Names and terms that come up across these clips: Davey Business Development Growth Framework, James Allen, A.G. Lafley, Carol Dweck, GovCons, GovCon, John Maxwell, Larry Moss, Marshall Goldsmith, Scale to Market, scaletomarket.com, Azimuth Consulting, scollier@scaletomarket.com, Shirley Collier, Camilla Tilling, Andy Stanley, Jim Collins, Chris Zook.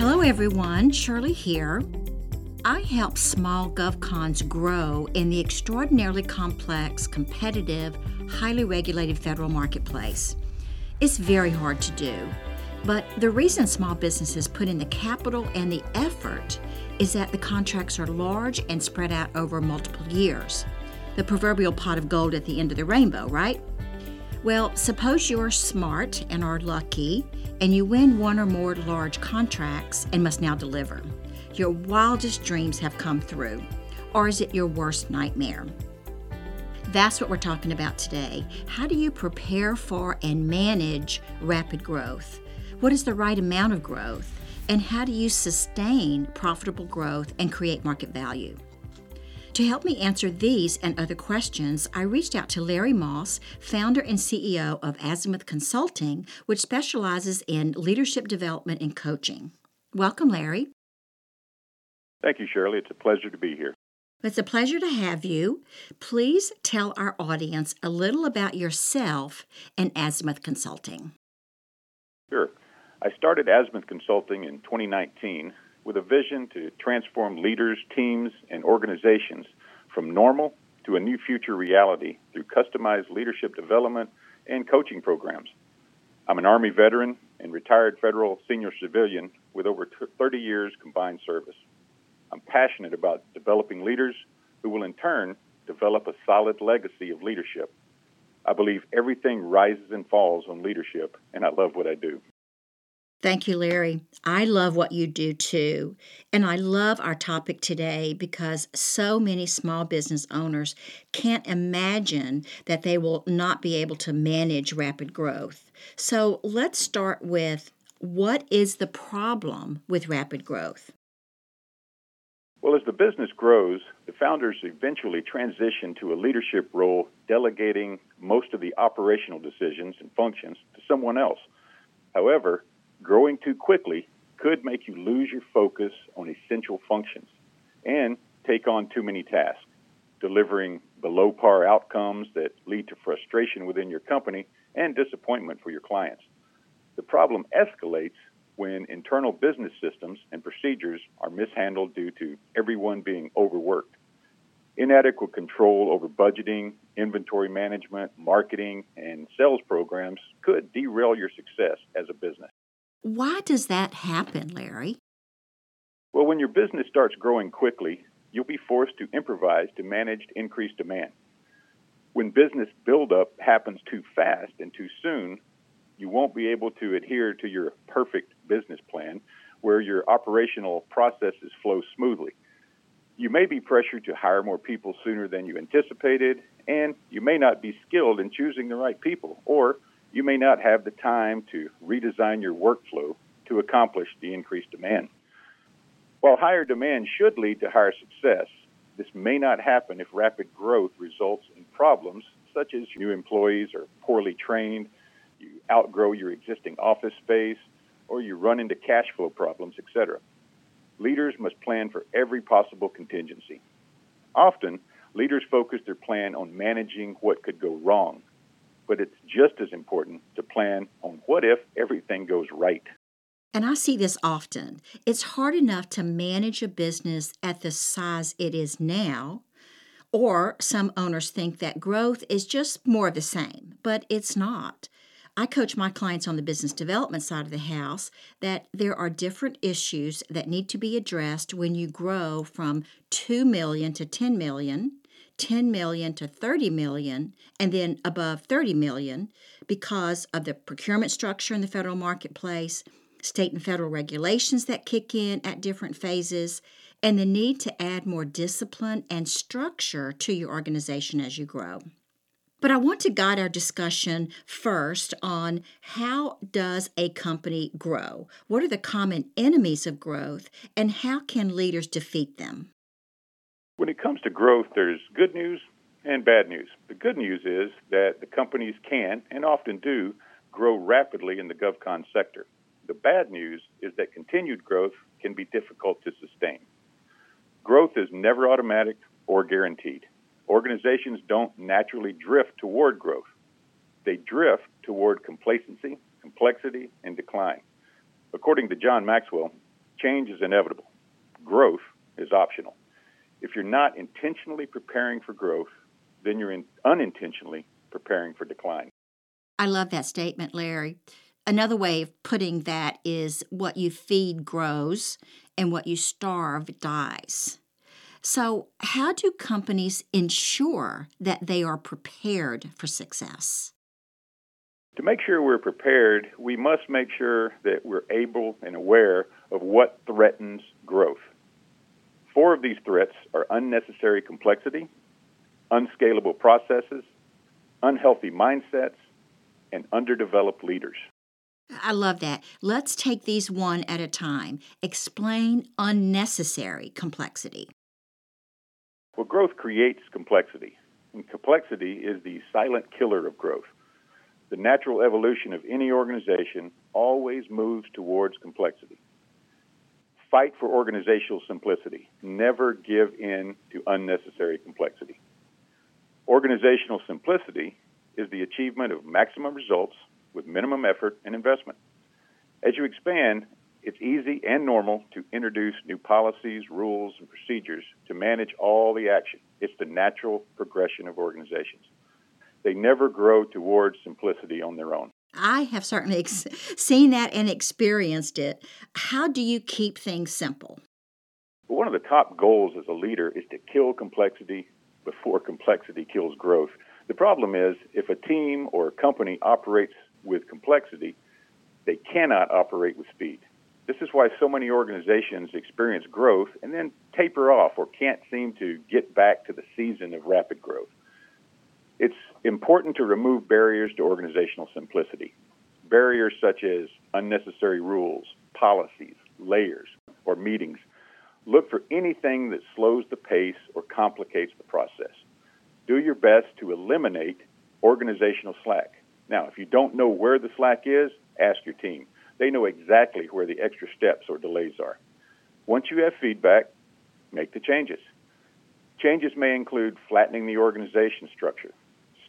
Hello everyone, Shirley here. I help small GovCons grow in the extraordinarily complex, competitive, highly regulated federal marketplace. It's very hard to do, but the reason small businesses put in the capital and the effort is that the contracts are large and spread out over multiple years. The proverbial pot of gold at the end of the rainbow, right? Well, suppose you're smart and are lucky, and you win one or more large contracts and must now deliver. Your wildest dreams have come through, or is it your worst nightmare? That's what we're talking about today. How do you prepare for and manage rapid growth? What is the right amount of growth? And how do you sustain profitable growth and create market value? To help me answer these and other questions, I reached out to Larry Moss, founder and CEO of Azimuth Consulting, which specializes in leadership development and coaching. Welcome, Larry. Thank you, Shirley. It's a pleasure to be here. It's a pleasure to have you. Please tell our audience a little about yourself and Azimuth Consulting. Sure. I started Azimuth Consulting in 2019 with a vision to transform leaders, teams, and organizations from normal to a new future reality through customized leadership development and coaching programs. I'm an Army veteran and retired federal senior civilian with over 30 years combined service. I'm passionate about developing leaders who will in turn develop a solid legacy of leadership. I believe everything rises and falls on leadership, and I love what I do. Thank you, Larry. I love what you do too. And I love our topic today because so many small business owners can't imagine that they will not be able to manage rapid growth. So let's start with, what is the problem with rapid growth? Well, as the business grows, the founders eventually transition to a leadership role, delegating most of the operational decisions and functions to someone else. However, growing too quickly could make you lose your focus on essential functions and take on too many tasks, delivering below par outcomes that lead to frustration within your company and disappointment for your clients. The problem escalates when internal business systems and procedures are mishandled due to everyone being overworked. Inadequate control over budgeting, inventory management, marketing, and sales programs could derail your success as a business. Why does that happen, Larry? Well, when your business starts growing quickly, you'll be forced to improvise to manage increased demand. When business buildup happens too fast and too soon, you won't be able to adhere to your perfect business plan where your operational processes flow smoothly. You may be pressured to hire more people sooner than you anticipated, and you may not be skilled in choosing the right people, or you may not have the time to redesign your workflow to accomplish the increased demand. While higher demand should lead to higher success, this may not happen if rapid growth results in problems such as new employees are poorly trained, you outgrow your existing office space, or you run into cash flow problems, etc. Leaders must plan for every possible contingency. Often, leaders focus their plan on managing what could go wrong, but it's just as important to plan on what if everything goes right. And I see this often. It's hard enough to manage a business at the size it is now, or some owners think that growth is just more of the same, but it's not. I coach my clients on the business development side of the house that there are different issues that need to be addressed when you grow from 2 million to 10 million. 10 million to 30 million, and then above 30 million because of the procurement structure in the federal marketplace, state and federal regulations that kick in at different phases, and the need to add more discipline and structure to your organization as you grow. But I want to guide our discussion first on, how does a company grow? What are the common enemies of growth, and how can leaders defeat them? When it comes to growth, there's good news and bad news. The good news is that the companies can, and often do, grow rapidly in the GovCon sector. The bad news is that continued growth can be difficult to sustain. Growth is never automatic or guaranteed. Organizations don't naturally drift toward growth. They drift toward complacency, complexity, and decline. According to John Maxwell, Change is inevitable. Growth is optional. If you're not intentionally preparing for growth, then you're unintentionally preparing for decline. I love that statement, Larry. Another way of putting that is what you feed grows and what you starve dies. So how do companies ensure that they are prepared for success? To make sure we're prepared, we must make sure that we're able and aware of what threatens growth. 4 of these threats are unnecessary complexity, unscalable processes, unhealthy mindsets, and underdeveloped leaders. I love that. Let's take these one at a time. Explain unnecessary complexity. Well, growth creates complexity, and complexity is the silent killer of growth. The natural evolution of any organization always moves towards complexity. Fight for organizational simplicity. Never give in to unnecessary complexity. Organizational simplicity is the achievement of maximum results with minimum effort and investment. As you expand, it's easy and normal to introduce new policies, rules, and procedures to manage all the action. It's the natural progression of organizations. They never grow towards simplicity on their own. I have certainly seen that and experienced it. How do you keep things simple? Well, one of the top goals as a leader is to kill complexity before complexity kills growth. The problem is, if a team or a company operates with complexity, they cannot operate with speed. This is why so many organizations experience growth and then taper off or can't seem to get back to the season of rapid growth. It's important to remove barriers to organizational simplicity. Barriers such as unnecessary rules, policies, layers, or meetings. Look for anything that slows the pace or complicates the process. Do your best to eliminate organizational slack. Now, if you don't know where the slack is, ask your team. They know exactly where the extra steps or delays are. Once you have feedback, make the changes. Changes may include flattening the organization structure,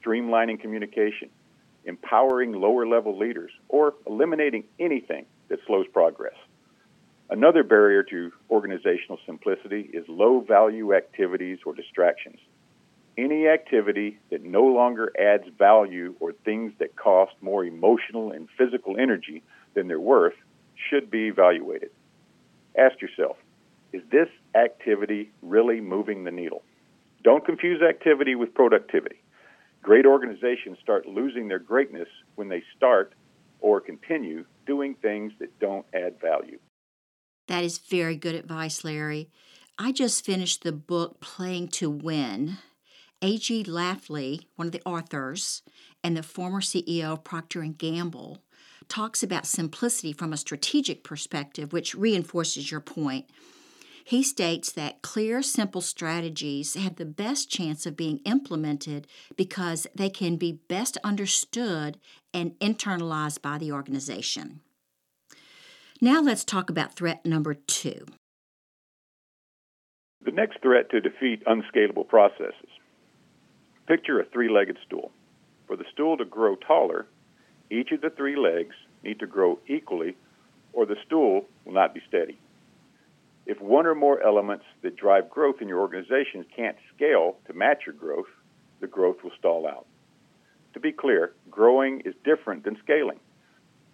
streamlining communication, empowering lower-level leaders, or eliminating anything that slows progress. Another barrier to organizational simplicity is low-value activities or distractions. Any activity that no longer adds value or things that cost more emotional and physical energy than they're worth should be evaluated. Ask yourself, is this activity really moving the needle? Don't confuse activity with productivity. Great organizations start losing their greatness when they start or continue doing things that don't add value. That is very good advice, Larry. I just finished the book Playing to Win. A.G. Lafley, one of the authors, and the former CEO of Procter & Gamble, talks about simplicity from a strategic perspective, which reinforces your point. He states that clear, simple strategies have the best chance of being implemented because they can be best understood and internalized by the organization. Now let's talk about threat number 2. The next threat to defeat unscalable processes. Picture a 3-legged stool. For the stool to grow taller, each of the 3 legs need to grow equally, or the stool will not be steady. If one or more elements that drive growth in your organization can't scale to match your growth, the growth will stall out. To be clear, growing is different than scaling.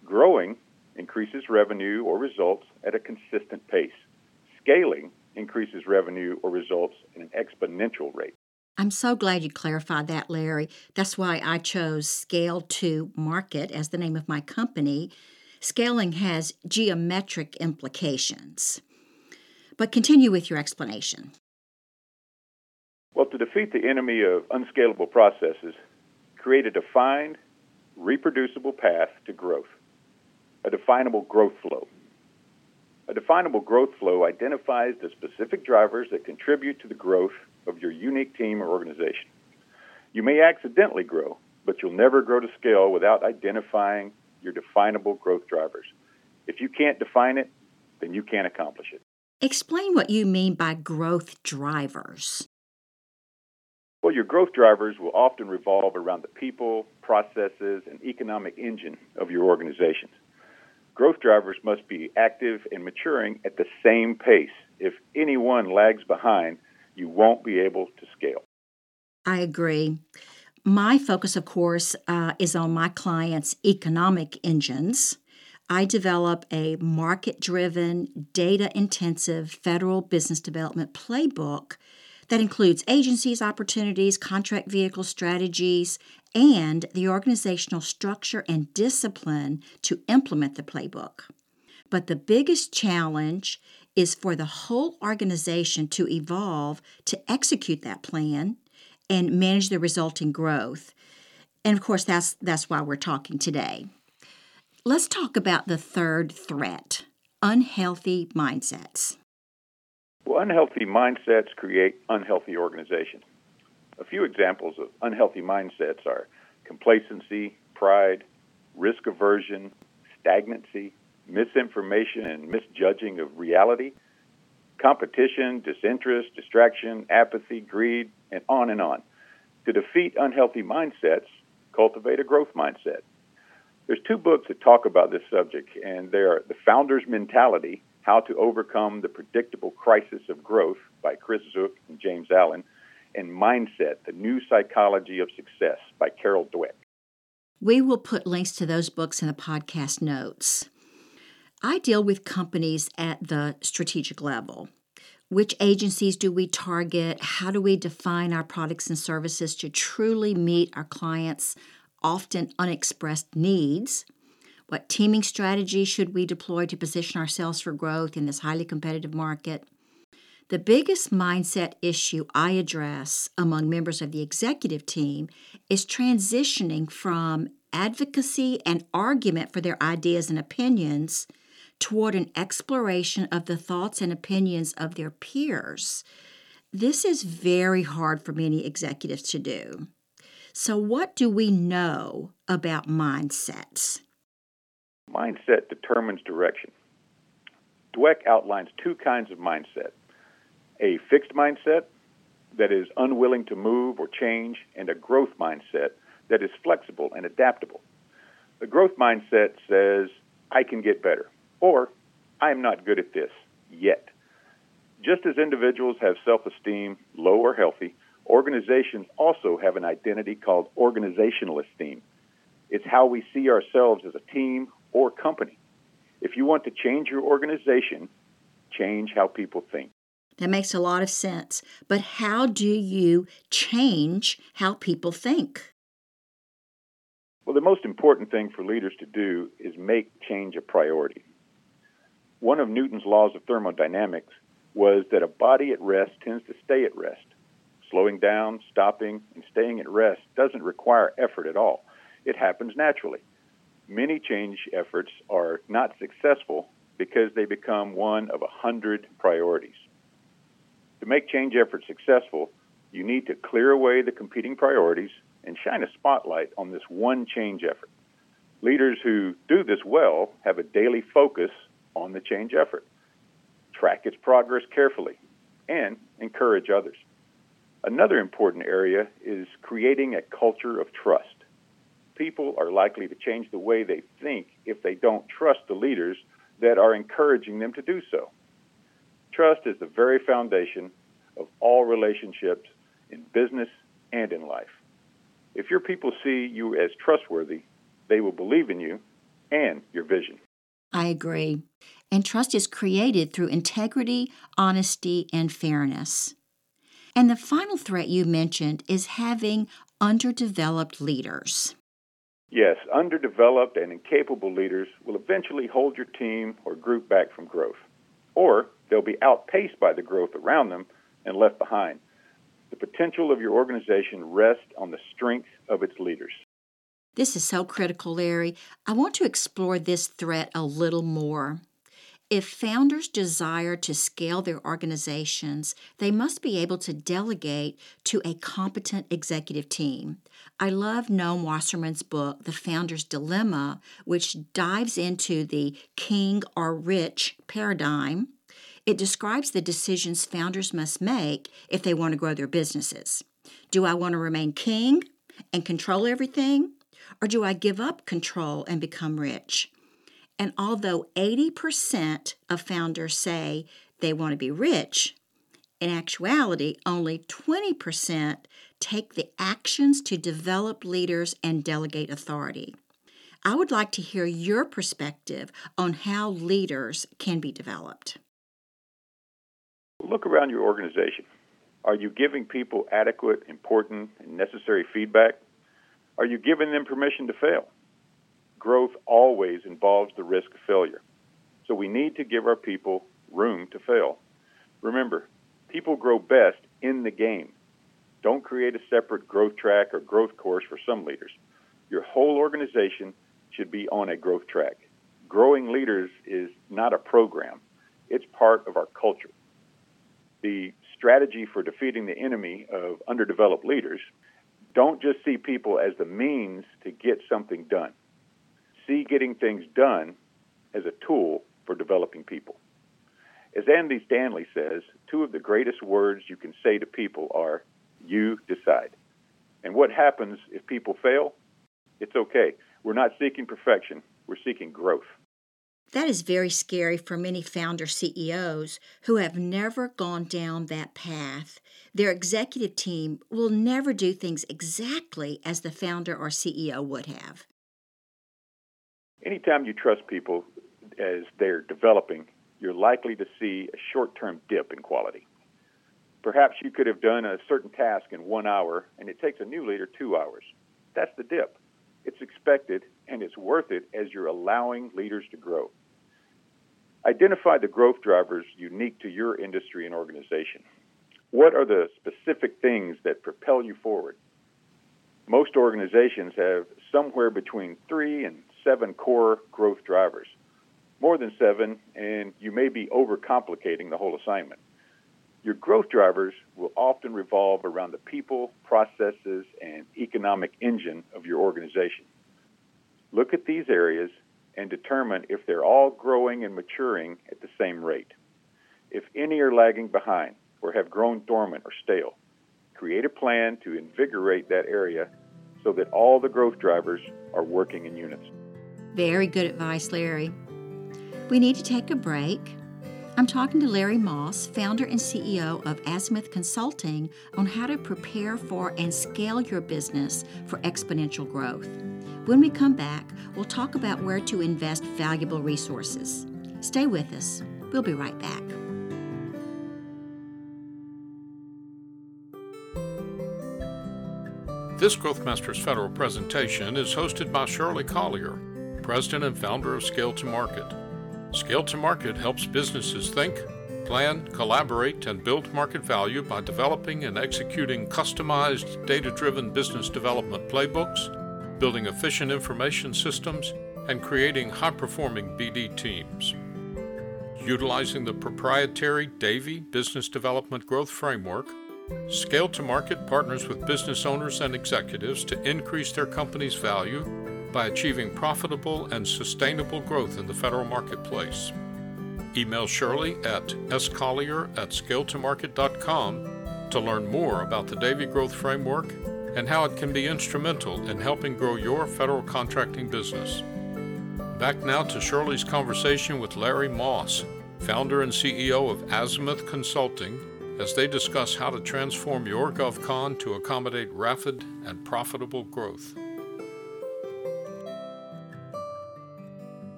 Growing increases revenue or results at a consistent pace. Scaling increases revenue or results at an exponential rate. I'm so glad you clarified that, Larry. That's why I chose Scale to Market as the name of my company. Scaling has geometric implications. But continue with your explanation. Well, to defeat the enemy of unscalable processes, create a defined, reproducible path to growth. A definable growth flow. A definable growth flow identifies the specific drivers that contribute to the growth of your unique team or organization. You may accidentally grow, but you'll never grow to scale without identifying your definable growth drivers. If you can't define it, then you can't accomplish it. Explain what you mean by growth drivers. Well, your growth drivers will often revolve around the people, processes, and economic engine of your organizations. growth drivers must be active and maturing at the same pace. If anyone lags behind, you won't be able to scale. I agree. My focus, of course, is on my clients' economic engines. I develop a market-driven, data-intensive federal business development playbook that includes agencies, opportunities, contract vehicle strategies, and the organizational structure and discipline to implement the playbook. But the biggest challenge is for the whole organization to evolve to execute that plan and manage the resulting growth. And of course, that's why we're talking today. Let's talk about the third threat, unhealthy mindsets. Well, unhealthy mindsets create unhealthy organizations. A few examples of unhealthy mindsets are complacency, pride, risk aversion, stagnancy, misinformation and misjudging of reality, competition, disinterest, distraction, apathy, greed, and on and on. To defeat unhealthy mindsets, cultivate a growth mindset. There's two books that talk about this subject, and they are The Founder's Mentality, How to Overcome the Predictable Crisis of Growth by Chris Zook and James Allen, and Mindset, The New Psychology of Success by Carol Dweck. We will put links to those books in the podcast notes. I deal with companies at the strategic level. Which agencies do we target? How do we define our products and services to truly meet our clients' often unexpressed needs? What teaming strategy should we deploy to position ourselves for growth in this highly competitive market? The biggest mindset issue I address among members of the executive team is transitioning from advocacy and argument for their ideas and opinions toward an exploration of the thoughts and opinions of their peers. This is very hard for many executives to do. So what do we know about mindsets? Mindset determines direction. Dweck outlines two kinds of mindset: a fixed mindset that is unwilling to move or change, and a growth mindset that is flexible and adaptable. The growth mindset says, I can get better, or I'm not good at this yet. Just as individuals have self-esteem, low or healthy, organizations also have an identity called organizational esteem. It's how we see ourselves as a team or company. If you want to change your organization, change how people think. That makes a lot of sense. But how do you change how people think? Well, the most important thing for leaders to do is make change a priority. One of Newton's laws of thermodynamics was that a body at rest tends to stay at rest. Slowing down, stopping, and staying at rest doesn't require effort at all. It happens naturally. Many change efforts are not successful because they become one of 100 priorities. To make change efforts successful, you need to clear away the competing priorities and shine a spotlight on this one change effort. Leaders who do this well have a daily focus on the change effort, track its progress carefully, and encourage others. Another important area is creating a culture of trust. People are likely to change the way they think if they don't trust the leaders that are encouraging them to do so. Trust is the very foundation of all relationships in business and in life. If your people see you as trustworthy, they will believe in you and your vision. I agree. And trust is created through integrity, honesty, and fairness. And the final threat you mentioned is having underdeveloped leaders. Yes, underdeveloped and incapable leaders will eventually hold your team or group back from growth, or they'll be outpaced by the growth around them and left behind. The potential of your organization rests on the strength of its leaders. This is so critical, Larry. I want to explore this threat a little more. If founders desire to scale their organizations, they must be able to delegate to a competent executive team. I love Noam Wasserman's book, The Founder's Dilemma, which dives into the king or rich paradigm. It describes the decisions founders must make if they want to grow their businesses. Do I want to remain king and control everything? Or do I give up control and become rich? And although 80% of founders say they want to be rich, in actuality, only 20% take the actions to develop leaders and delegate authority. I would like to hear your perspective on how leaders can be developed. Look around your organization. Are you giving people adequate, important, and necessary feedback? Are you giving them permission to fail? Growth always involves the risk of failure, so we need to give our people room to fail. Remember, people grow best in the game. Don't create a separate growth track or growth course for some leaders. Your whole organization should be on a growth track. Growing leaders is not a program. It's part of our culture. The strategy for defeating the enemy of underdeveloped leaders, don't just see people as the means to get something done. See getting things done as a tool for developing people. As Andy Stanley says, two of the greatest words you can say to people are, "You decide." And what happens if people fail? It's okay. We're not seeking perfection. We're seeking growth. That is very scary for many founder CEOs who have never gone down that path. Their executive team will never do things exactly as the founder or CEO would have. Anytime you trust people as they're developing, you're likely to see a short-term dip in quality. Perhaps you could have done a certain task in 1 hour, and it takes a new leader 2 hours. That's the dip. It's expected, and it's worth it as you're allowing leaders to grow. Identify the growth drivers unique to your industry and organization. What are the specific things that propel you forward? Most organizations have somewhere between 3 and 7 core growth drivers. More than 7, and you may be overcomplicating the whole assignment. Your growth drivers will often revolve around the people, processes, and economic engine of your organization. Look at these areas and determine if they're all growing and maturing at the same rate. If any are lagging behind or have grown dormant or stale, create a plan to invigorate that area so that all the growth drivers are working in unison. Very good advice, Larry. We need to take a break. I'm talking to Larry Moss, founder and CEO of Azimuth Consulting, on how to prepare for and scale your business for exponential growth. When we come back, we'll talk about where to invest valuable resources. Stay with us. We'll be right back. This Growth Masters Federal presentation is hosted by Shirley Collier, president and founder of Scale to Market. Scale to Market helps businesses think, plan, collaborate, and build market value by developing and executing customized, data-driven business development playbooks, building efficient information systems, and creating high-performing BD teams. Utilizing the proprietary Davey Business Development Growth Framework, Scale to Market partners with business owners and executives to increase their company's value by achieving profitable and sustainable growth in the federal marketplace. Email Shirley at scollier@scaletomarket.com to learn more about the Davey Growth Framework and how it can be instrumental in helping grow your federal contracting business. Back now to Shirley's conversation with Larry Moss, founder and CEO of Azimuth Consulting, as they discuss how to transform your GovCon to accommodate rapid and profitable growth.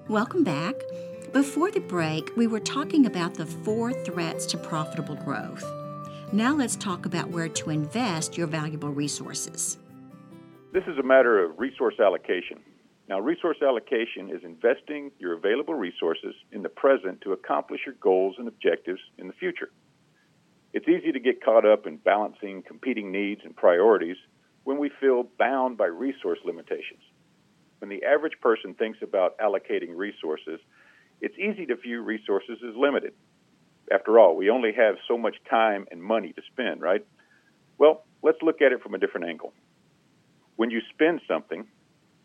Welcome back. Before the break, we were talking about the 4 threats to profitable growth. Now let's talk about where to invest your valuable resources. This is a matter of resource allocation. Now, resource allocation is investing your available resources in the present to accomplish your goals and objectives in the future. It's easy to get caught up in balancing competing needs and priorities when we feel bound by resource limitations. When the average person thinks about allocating resources, it's easy to view resources as limited. After all, we only have so much time and money to spend, right? Well, let's look at it from a different angle. When you spend something,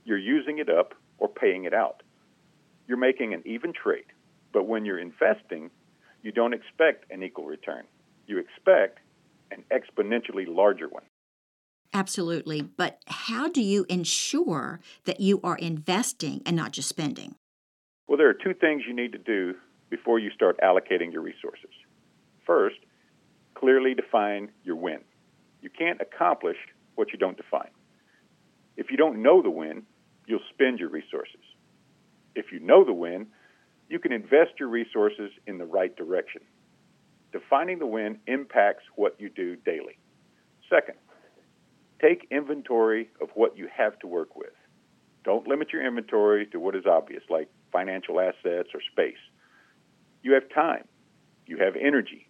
you're using it up or paying it out. You're making an even trade. But when you're investing, you don't expect an equal return. You expect an exponentially larger one. Absolutely. But how do you ensure that you are investing and not just spending? Well, there are two things you need to do before you start allocating your resources. First, clearly define your win. You can't accomplish what you don't define. If you don't know the win, you'll spend your resources. If you know the win, you can invest your resources in the right direction. Defining the win impacts what you do daily. Second, take inventory of what you have to work with. Don't limit your inventory to what is obvious, like financial assets or space. You have time. You have energy.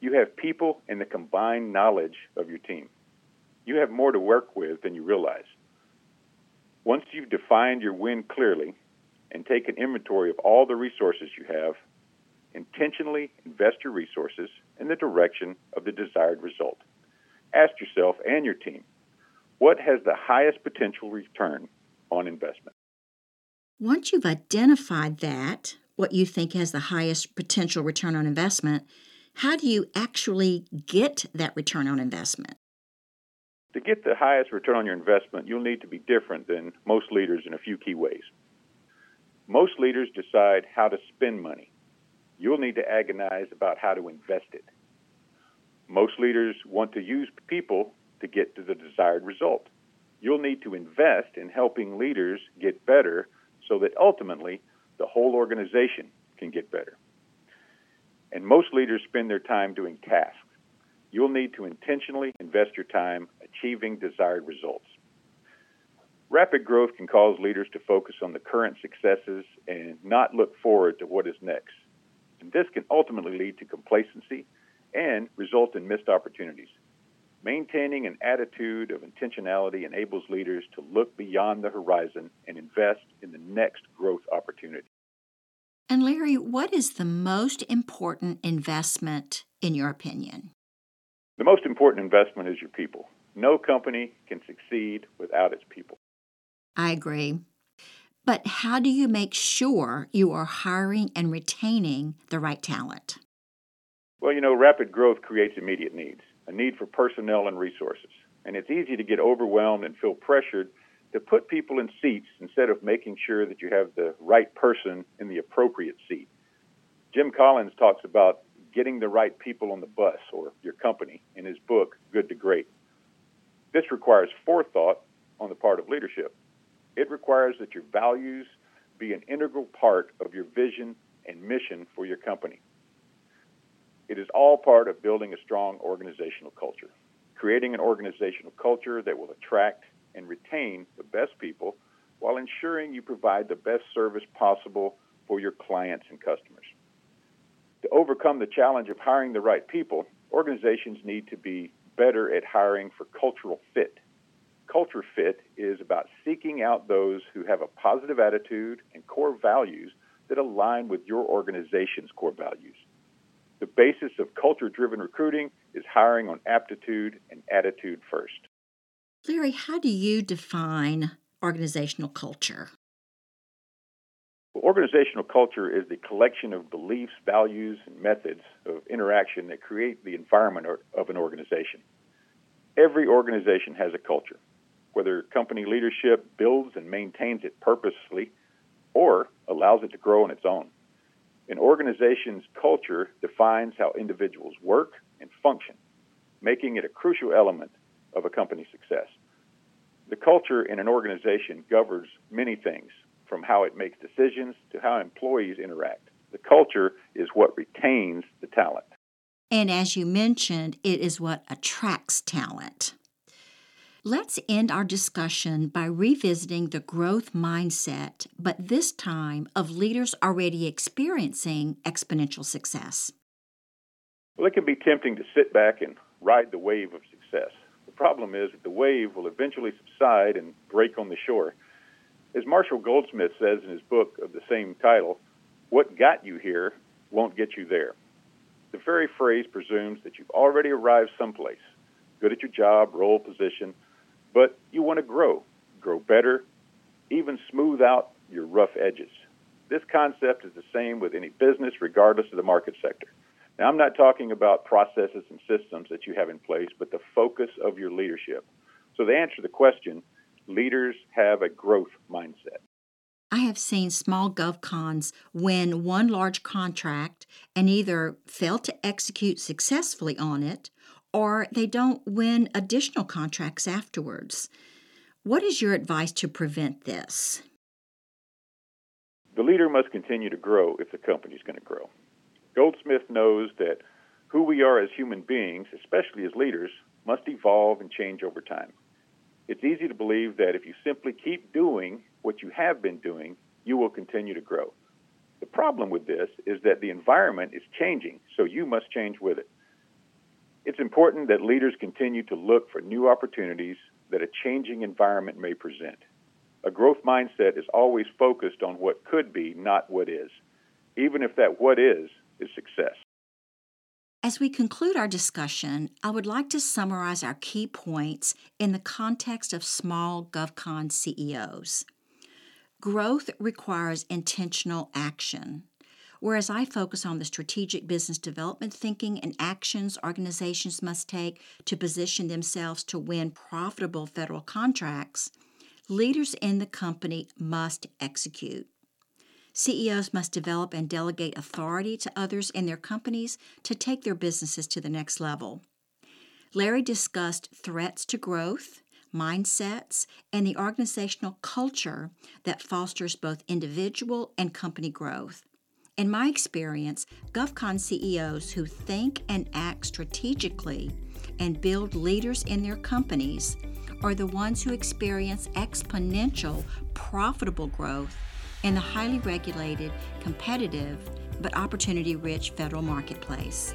You have people and the combined knowledge of your team. You have more to work with than you realize. Once you've defined your win clearly and take an inventory of all the resources you have, intentionally invest your resources in the direction of the desired result. Ask yourself and your team, what has the highest potential return on investment? Once you've identified that, what you think has the highest potential return on investment, how do you actually get that return on investment? To get the highest return on your investment, you'll need to be different than most leaders in a few key ways. Most leaders decide how to spend money. You'll need to agonize about how to invest it. Most leaders want to use people to get to the desired result. You'll need to invest in helping leaders get better so that ultimately the whole organization can get better. And most leaders spend their time doing tasks. You'll need to intentionally invest your time achieving desired results. Rapid growth can cause leaders to focus on the current successes and not look forward to what is next. And this can ultimately lead to complacency and result in missed opportunities. Maintaining an attitude of intentionality enables leaders to look beyond the horizon and invest in the next growth opportunity. And Larry, what is the most important investment in your opinion? The most important investment is your people. No company can succeed without its people. I agree. But how do you make sure you are hiring and retaining the right talent? Well, rapid growth creates immediate needs, a need for personnel and resources. And it's easy to get overwhelmed and feel pressured to put people in seats instead of making sure that you have the right person in the appropriate seat. Jim Collins talks about getting the right people on the bus or your company in his book, Good to Great. This requires forethought on the part of leadership. It requires that your values be an integral part of your vision and mission for your company. It is all part of building a strong organizational culture, creating an organizational culture that will attract and retain the best people while ensuring you provide the best service possible for your clients and customers. To overcome the challenge of hiring the right people, organizations need to be better at hiring for cultural fit. Culture fit is about seeking out those who have a positive attitude and core values that align with your organization's core values. The basis of culture-driven recruiting is hiring on aptitude and attitude first. Larry, how do you define organizational culture? Well, organizational culture is the collection of beliefs, values, and methods of interaction that create the environment of an organization. Every organization has a culture, whether company leadership builds and maintains it purposefully or allows it to grow on its own. An organization's culture defines how individuals work and function, making it a crucial element of a company's success. The culture in an organization governs many things, from how it makes decisions to how employees interact. The culture is what retains the talent. And as you mentioned, it is what attracts talent. Let's end our discussion by revisiting the growth mindset, but this time of leaders already experiencing exponential success. Well, it can be tempting to sit back and ride the wave of success. The problem is that the wave will eventually subside and break on the shore. As Marshall Goldsmith says in his book of the same title, what got you here won't get you there. The very phrase presumes that you've already arrived someplace, good at your job, role, position, but you want to grow better, even smooth out your rough edges. This concept is the same with any business, regardless of the market sector. Now, I'm not talking about processes and systems that you have in place, but the focus of your leadership. So to answer the question, leaders have a growth mindset. I have seen small GovCons win one large contract and either fail to execute successfully on it, or they don't win additional contracts afterwards. What is your advice to prevent this? The leader must continue to grow if the company's going to grow. Goldsmith knows that who we are as human beings, especially as leaders, must evolve and change over time. It's easy to believe that if you simply keep doing what you have been doing, you will continue to grow. The problem with this is that the environment is changing, so you must change with it. It's important that leaders continue to look for new opportunities that a changing environment may present. A growth mindset is always focused on what could be, not what is, even if that what is success. As we conclude our discussion, I would like to summarize our key points in the context of small GovCon CEOs. Growth requires intentional action. Whereas I focus on the strategic business development thinking and actions organizations must take to position themselves to win profitable federal contracts, leaders in the company must execute. CEOs must develop and delegate authority to others in their companies to take their businesses to the next level. Larry discussed threats to growth, mindsets, and the organizational culture that fosters both individual and company growth. In my experience, GovCon CEOs who think and act strategically and build leaders in their companies are the ones who experience exponential, profitable growth in the highly regulated, competitive, but opportunity-rich federal marketplace.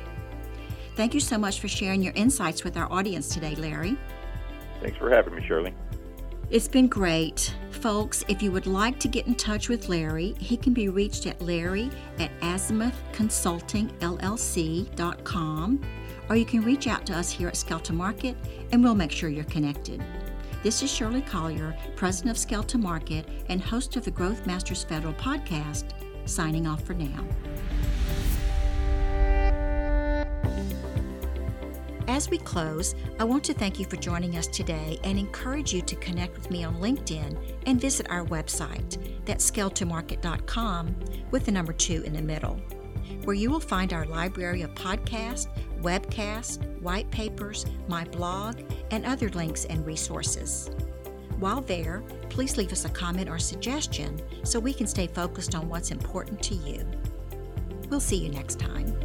Thank you so much for sharing your insights with our audience today, Larry. Thanks for having me, Shirley. It's been great. Folks, if you would like to get in touch with Larry, he can be reached at larry@azimuthconsultingllc.com, or you can reach out to us here at Scale to Market, and we'll make sure you're connected. This is Shirley Collier, President of Scale to Market and host of the Growth Masters Federal Podcast, signing off for now. As we close, I want to thank you for joining us today and encourage you to connect with me on LinkedIn and visit our website, that's scaletomarket.com with the number 2 in the middle, where you will find our library of podcasts, webcasts, white papers, my blog, and other links and resources. While there, please leave us a comment or suggestion so we can stay focused on what's important to you. We'll see you next time.